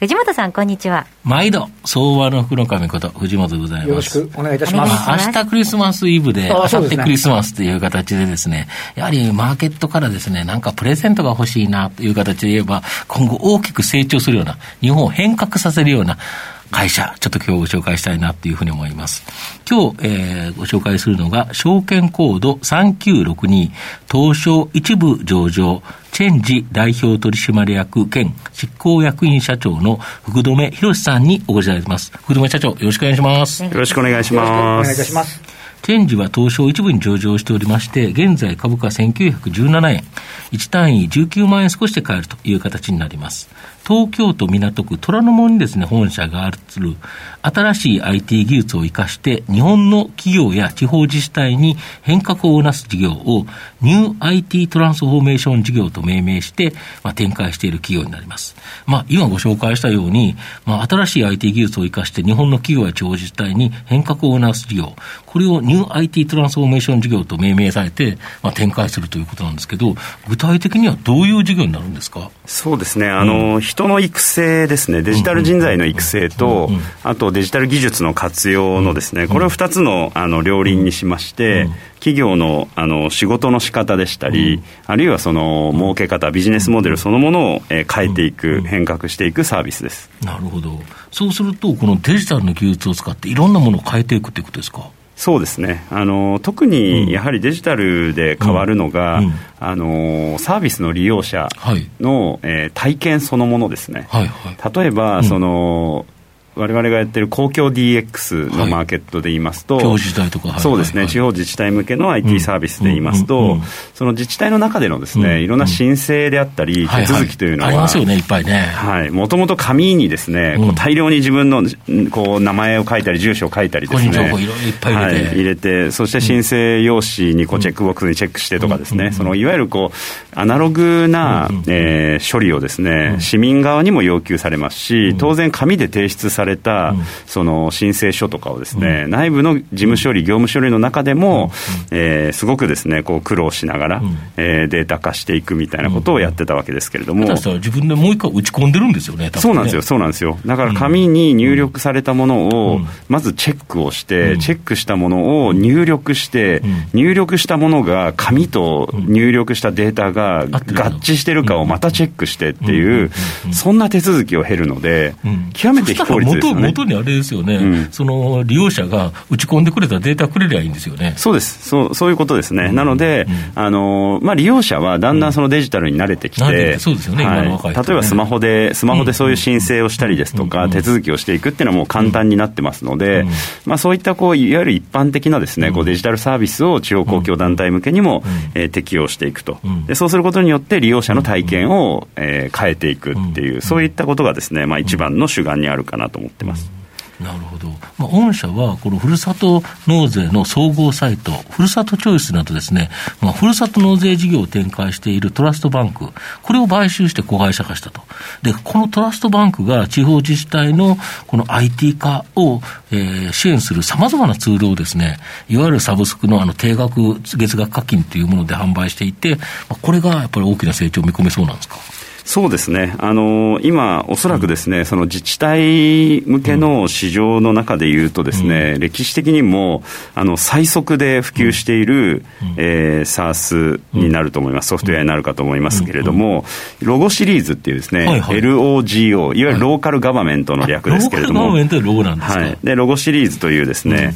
藤本さん、こんにちは。毎度相場の福の神こと藤本でございます。よろしくお願いいたします。明日クリスマスイブで、明後日クリスマスという形でですね、やはりマーケットからですね、なんかプレゼントが欲しいなという形で言えば、今後大きく成長するような、日本を変革させるような会社、ちょっと今日ご紹介したいなというふうに思います。今日、ご紹介するのが証券コード3962東証一部上場チェンジ代表取締役兼執行役員社長の福留博さんにお越しいただきます。福留社長、よろしくお願いします。よろしくお願いします。チェンジは東証一部に上場しておりまして、現在株価1917円、1単位19万円少しで買えるという形になります。東京都港区虎ノ門にですね、本社がある新しい IT 技術を生かして日本の企業や地方自治体に変革をなす事業をニュー IT トランスフォーメーション事業と命名して、展開している企業になります。今ご紹介したように、新しい IT 技術を生かして日本の企業や地方自治体に変革をなす事業、これをニュー IT トランスフォーメーション事業と命名されて、展開するということなんですけど、具体的にはどういう事業になるんですか？そうですね、人の育成ですね、デジタル人材の育成と、あとデジタル技術の活用のですね、これを2つの、両輪にしまして、企業の、仕事の仕方でしたり、あるいはその儲け方、ビジネスモデルそのものを、変えていく、変革していくサービスです。なるほど。そうするとこのデジタルの技術を使っていろんなものを変えていくということですか？そうですね、特にやはりデジタルで変わるのが、サービスの利用者の、体験そのものですね、例えば、我々がやってる公共 DX のマーケットで言いますと、自治体とか、そうですね、地方自治体向けの IT サービスで言いますと、その自治体の中でのですね、いろんな申請であったり手続きというのはありますよね、いっぱいね。もともと紙にですね、大量に自分のこう名前を書いたり住所を書いたりですね、個人情報いろいろいっぱい入れて、そして申請用紙にこうチェックボックスにチェックしてとかですね、そのいわゆるこうアナログな処理をですね、市民側にも要求されますし、当然紙で提出されたその申請書とかをですね、内部の事務処理、業務処理の中でも、すごくですね、こう苦労しながら、データ化していくみたいなことをやってたわけですけれども、自分でもう一回打ち込んでるんですよね、多分ね。そうなんですよ。だから紙に入力されたものをまずチェックをして、チェックしたものを入力して、入力したものが紙と入力したデータが合致してるかをまたチェックしてっていう、そんな手続きを経るので、極めて非効率。元にあれですよね、その利用者が打ち込んでくれたデータくれりゃいいんですよね。そうです、そういうことですね、なので、利用者はだんだんそのデジタルに慣れてきて、例えばスマホでそういう申請をしたりですとか、手続きをしていくっていうのはもう簡単になってますので、そういったこういわゆる一般的なですね、こうデジタルサービスを地方公共団体向けにも、適用していくと。でそうすることによって利用者の体験を、変えていくっていう、そういったことがですね、一番の主眼にあるかなと思ってます。なるほど。御社はこのふるさと納税の総合サイトふるさとチョイスなどですね、ふるさと納税事業を展開しているトラストバンク、これを買収して子会社化したと。でこのトラストバンクが地方自治体のこの IT 化を、支援するさまざまなツールをですね、いわゆるサブスクの定額月額課金というもので販売していて、これがやっぱり大きな成長を見込めそうなんですか？そうですね、今おそらくですね、その自治体向けの市場の中でいうとですね、歴史的にも最速で普及している、SaaS になると思います。ソフトウェアになるかと思いますけれども、ロゴシリーズっていうですね、LOGO、 いわゆるローカルガバメントの略ですけれども、ローカルガバメントはロゴなんですか？でロゴシリーズというですね、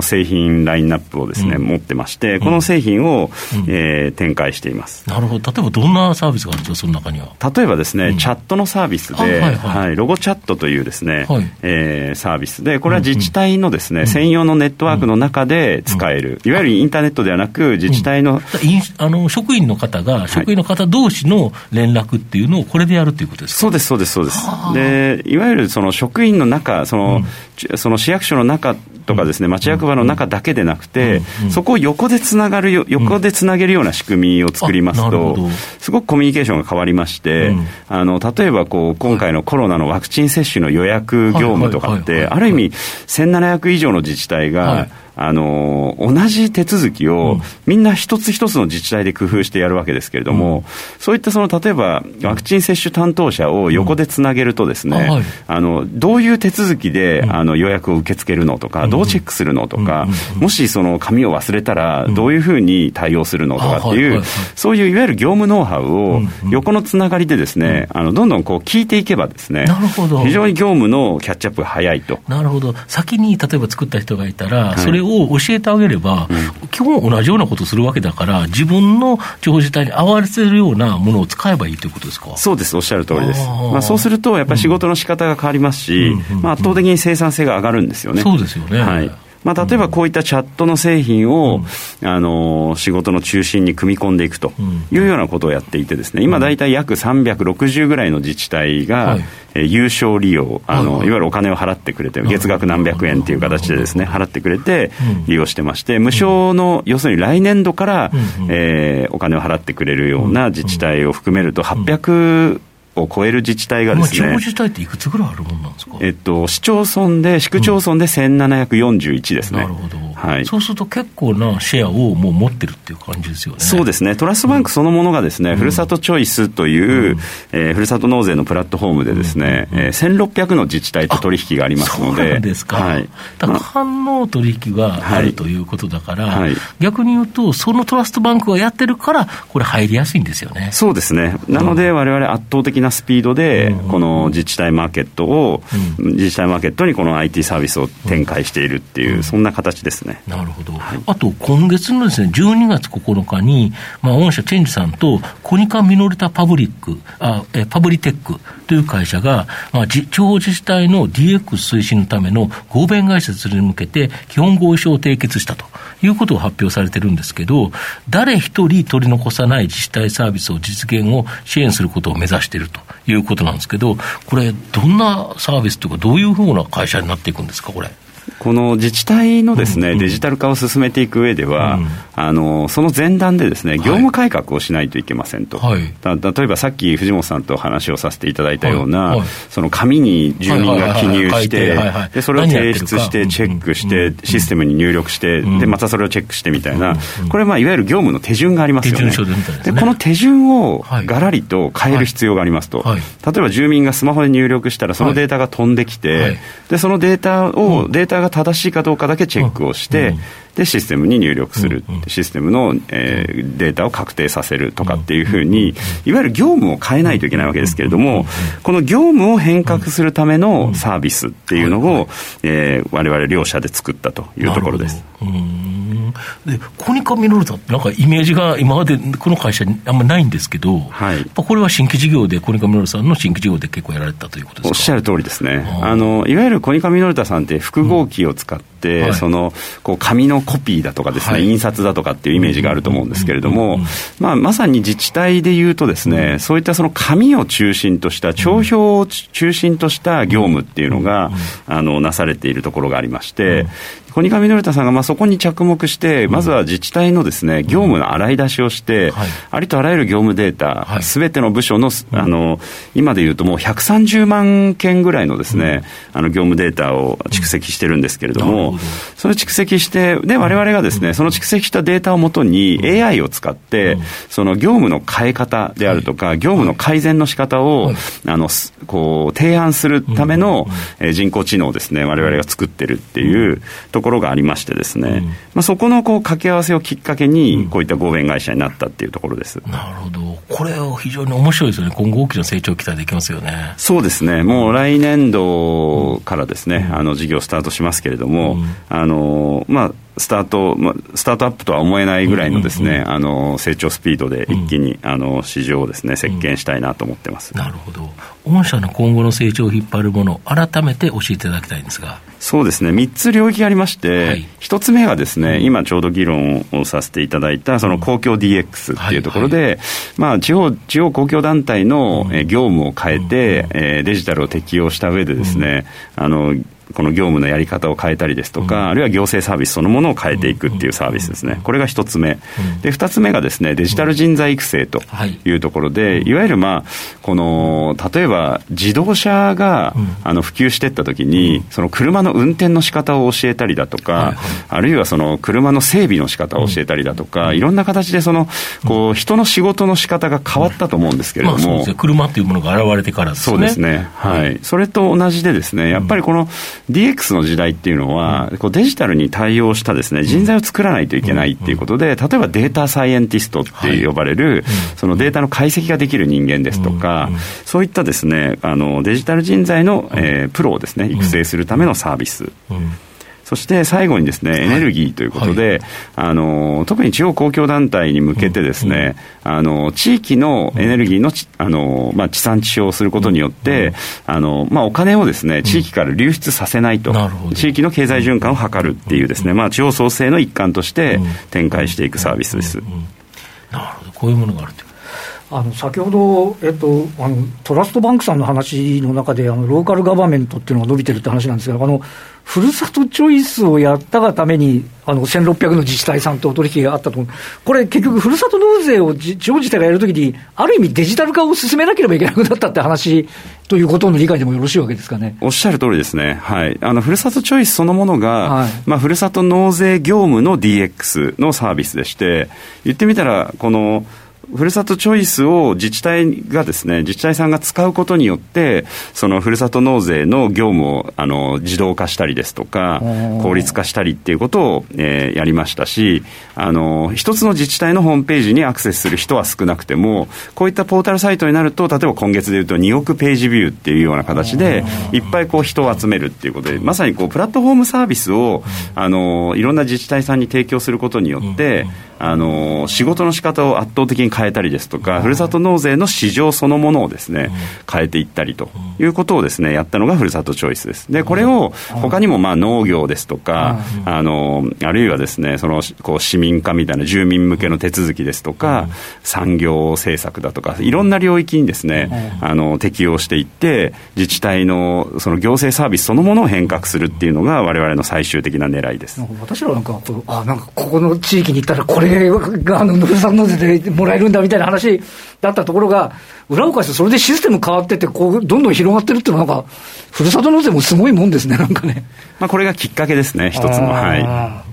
製品ラインナップをですね、持ってまして、この製品を、展開しています。なるほど。例えばどんなサービスがあるんですか、その中には？例えばですね、チャットのサービスで、ロゴチャットというですね、サービスで、これは自治体のですね、専用のネットワークの中で使える、いわゆるインターネットではなく自治体の、職員の方が、職員の方同士の連絡っていうのをこれでやるということですか。そうですそうですそうです。で、いわゆるその職員の中、その市役所の中とかですね、町役場の中だけでなくて、そこを横でつなげるような仕組みを作りますと、すごくコミュニケーションが変わりまして、例えばこう今回のコロナのワクチン接種の予約業務とかって、ある意味1700以上の自治体が、同じ手続きをみんな一つ一つの自治体で工夫してやるわけですけれども、そういったその例えばワクチン接種担当者を横でつなげるとですね、どういう手続きで、予約を受け付けるのとか、どうチェックするのとか、もしその紙を忘れたらどういうふうに対応するのとかっていう、そういういわゆる業務ノウハウを横のつながりでですね、どんどんこう聞いていけばですね、非常に業務のキャッチアップが早いと。なるほど。先に例えば作った人がいたら、それを教えてあげれば、基本同じようなことをするわけだから、自分の地方自治体に合わせるようなものを使えばいいということですか。そうです、おっしゃる通りです。そうするとやっぱり仕事の仕方が変わりますし、圧倒的に生産性が上がるんですよね。そうですよね。例えばこういったチャットの製品を、仕事の中心に組み込んでいくというようなことをやっていてですね、今だいたい約360ぐらいの自治体が、有償利用、いわゆるお金を払ってくれて、月額何百円という形でですね、払ってくれて利用してまして、無償の、要するに来年度から、お金を払ってくれるような自治体を含めると800を超える自治体がですね。地方自治体っていくつぐらいあるもんなんですか。市区町村で1741ですね。なるほど。そうすると結構なシェアをもう持ってるっていう感じですよね。そうですね。トラストバンクそのものがですね、ふるさとチョイスという、ふるさと納税のプラットフォームでですね、1600の自治体と取引がありますので。そうなんですか。だから反応取引があるということだから、逆に言うとそのトラストバンクがやってるからこれ入りやすいんですよね。そうですね。なので我々圧倒的なスピードでこの自治体マーケットにこの IT サービスを展開しているっていう、そんな形ですね。なるほど。あと今月のですね、12月9日に、御社チェンジさんとコニカミノリタパブリテックという会社が、地方自治体の DX 推進のための合弁会社に向けて基本合意書を締結したということを発表されてるんですけど、誰一人取り残さない自治体サービスを実現を支援することを目指しているということなんですけど、これどんなサービスというか、どういうふうな会社になっていくんですか。この自治体のですね、デジタル化を進めていく上では、その前段でですね、業務改革をしないといけませんと、例えばさっき藤本さんと話をさせていただいたような、その紙に住民が記入して、でそれを提出してチェックして、システムに入力して、でまたそれをチェックしてみたいな、これいわゆる業務の手順がありますよね。でこの手順をがらりと変える必要がありますと、例えば住民がスマホで入力したらそのデータが飛んできて、でそのデータが正しいかどうかだけチェックをして、でシステムに入力する、システムの、データを確定させるとかっていうふうに、いわゆる業務を変えないといけないわけですけれども、この業務を変革するためのサービスっていうのを、我々両社で作ったというところです。でコニカミノルタってなんかイメージが今までこの会社にあんまりないんですけど、これは新規事業で、コニカミノルタさんの新規事業で結構やられたということですか。おっしゃる通りですね。いわゆるコニカミノルタさんって複合機を使って、そのこう紙のコピーだとかですね、印刷だとかっていうイメージがあると思うんですけれども、まさに自治体でいうとですね、そういったその紙を中心とした帳票を中心とした業務っていうのが、なされているところがありまして、コニカミノルタさんがそこに着目して、まずは自治体のですね、業務の洗い出しをして、ありとあらゆる業務データ、すべての部署の、今でいうともう130万件ぐらいのですね、業務データを蓄積してるんですけれども、それ蓄積してで、我々がですね、その蓄積したデータをもとに AI を使って、その業務の変え方であるとか、業務の改善の仕方を、こう提案するための人工知能をですね、我々が作ってるっていうところがありましてですね、そこのこう掛け合わせをきっかけに、こういった合弁会社になったっていうところです。なるほど。これは非常に面白いですよね。今後大きな成長期待できますよね。そうですね。もう来年度からですね、事業スタートしますけれども、スタートアップとは思えないぐらいのですね、成長スピードで一気に市場をですね席巻したいなと思ってます。なるほど。御社の今後の成長を引っ張るものを改めて教えていただきたいんですが。そうですね、3つ領域がありまして、はい、1つ目がですね、今ちょうど議論をさせていただいたその公共 DX っていうところで、はいはい、地方公共団体の業務を変えて、デジタルを適用した上でですね、この業務のやり方を変えたりですとか、あるいは行政サービスそのものを変えていくっていうサービスですね。これが一つ目で、二つ目がですねデジタル人材育成というところで、いわゆるこの例えば自動車が普及していった時にその車の運転の仕方を教えたりだとか、あるいはその車の整備の仕方を教えたりだとか、いろんな形でそのこう人の仕事の仕方が変わったと思うんですけれども、そうですね、車っていうものが現れてからですね。そうですね、はい、それと同じでですね、やっぱりこのDX の時代っていうのは、こうデジタルに対応したですね人材を作らないといけないっていうことで、例えばデータサイエンティストって呼ばれる、そのデータの解析ができる人間ですとか、そういったですねデジタル人材のプロをですね育成するためのサービス。そして最後にですねエネルギーということで、はいはい、特に地方公共団体に向けてですね、地域のエネルギーの地産地消をすることによって、お金をですね地域から流出させないと、地域の経済循環を図るっていうですね、地方創生の一環として展開していくサービスです。なるほど、こういうものがあると。先ほど、トラストバンクさんの話の中でローカルガバメントっていうのが伸びてるって話なんですが、ふるさとチョイスをやったがために1600の自治体さんと取引があったと思う。これ結局ふるさと納税を地方自治体がやるときにある意味デジタル化を進めなければいけなくなったって話ということの理解でもよろしいわけですかね。おっしゃる通りですね、はい、ふるさとチョイスそのものが、はい、ふるさと納税業務の DX のサービスでして、言ってみたらこのふるさとチョイスを自治体さんが使うことによって、そのふるさと納税の業務を自動化したりですとか効率化したりっていうことを、やりましたし、一つの自治体のホームページにアクセスする人は少なくても、こういったポータルサイトになると、例えば今月でいうと2億ページビューっていうような形でいっぱいこう人を集めるっていうことで、まさにこうプラットフォームサービスをいろんな自治体さんに提供することによって仕事の仕方を圧倒的に変えたりですとか、ふるさと納税の市場そのものをですね変えていったりということをですねやったのがふるさとチョイスです。でこれを他にも農業ですとか、あるいはですねそのこう市民化みたいな住民向けの手続きですとか、産業政策だとか、いろんな領域にですね適用していって、自治体のその行政サービスそのものを変革するっていうのが我々の最終的な狙いです。私らなんかここの地域に行ったらこれがふるさと納税でもらえるんだみたいな話だったところが、裏を返してそれでシステム変わってってこうどんどん広がってるっていうのは、なんかふるさと納税もすごいもんですね、なんかね、これがきっかけですね、一つの、は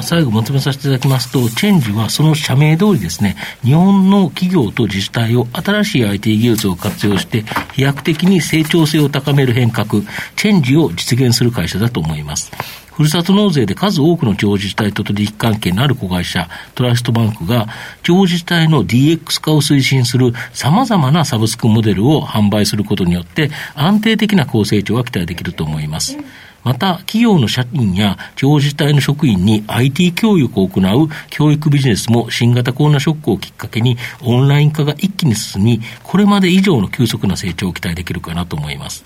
い、最後まとめさせていただきますと、チェンジはその社名通りですね、日本の企業と自治体を新しい IT 技術を活用して飛躍的に成長性を高める変革、チェンジを実現する会社だと思います。ふるさと納税で数多くの地方自治体と取引関係のある子会社、トラストバンクが地方自治体の DX 化を推進する様々なサブスクモデルを販売することによって安定的な高成長が期待できると思います。また、企業の社員や地方自治体の職員に IT 教育を行う教育ビジネスも新型コロナショックをきっかけにオンライン化が一気に進み、これまで以上の急速な成長を期待できるかなと思います。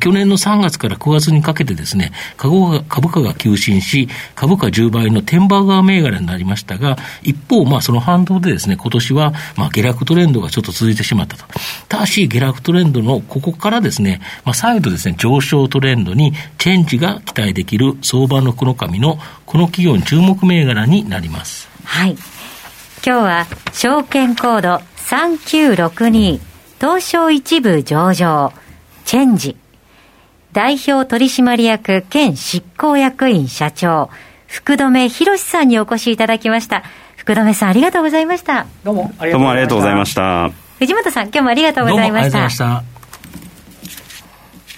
去年の3月から9月にかけてですね、株価が急進し、株価10倍のテンバーガー銘柄になりましたが、一方、その反動でですね、今年は下落トレンドがちょっと続いてしまったと。ただし、下落トレンドのここからですね、再度ですね、上昇トレンドにチェンジが期待できる相場のこの神のこの企業に注目銘柄になります。はい、今日は証券コード3962東証一部上場チェンジ代表取締役兼執行役員社長福留博さんにお越しいただきました。福留さん、ありがとうございました。どうもありがとうございました。藤本さん、今日もありがとうございました。どうもありがとうございました。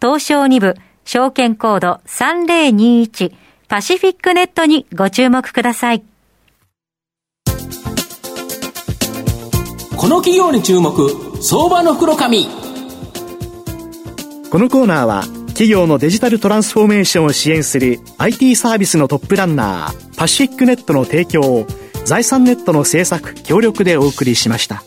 東証2部証券コード3021パシフィックネットにご注目ください。この企業に注目、相場の福の神。このコーナーは企業のデジタルトランスフォーメーションを支援する IT サービスのトップランナーパシフィックネットの提供を財産ネットの制作協力でお送りしました。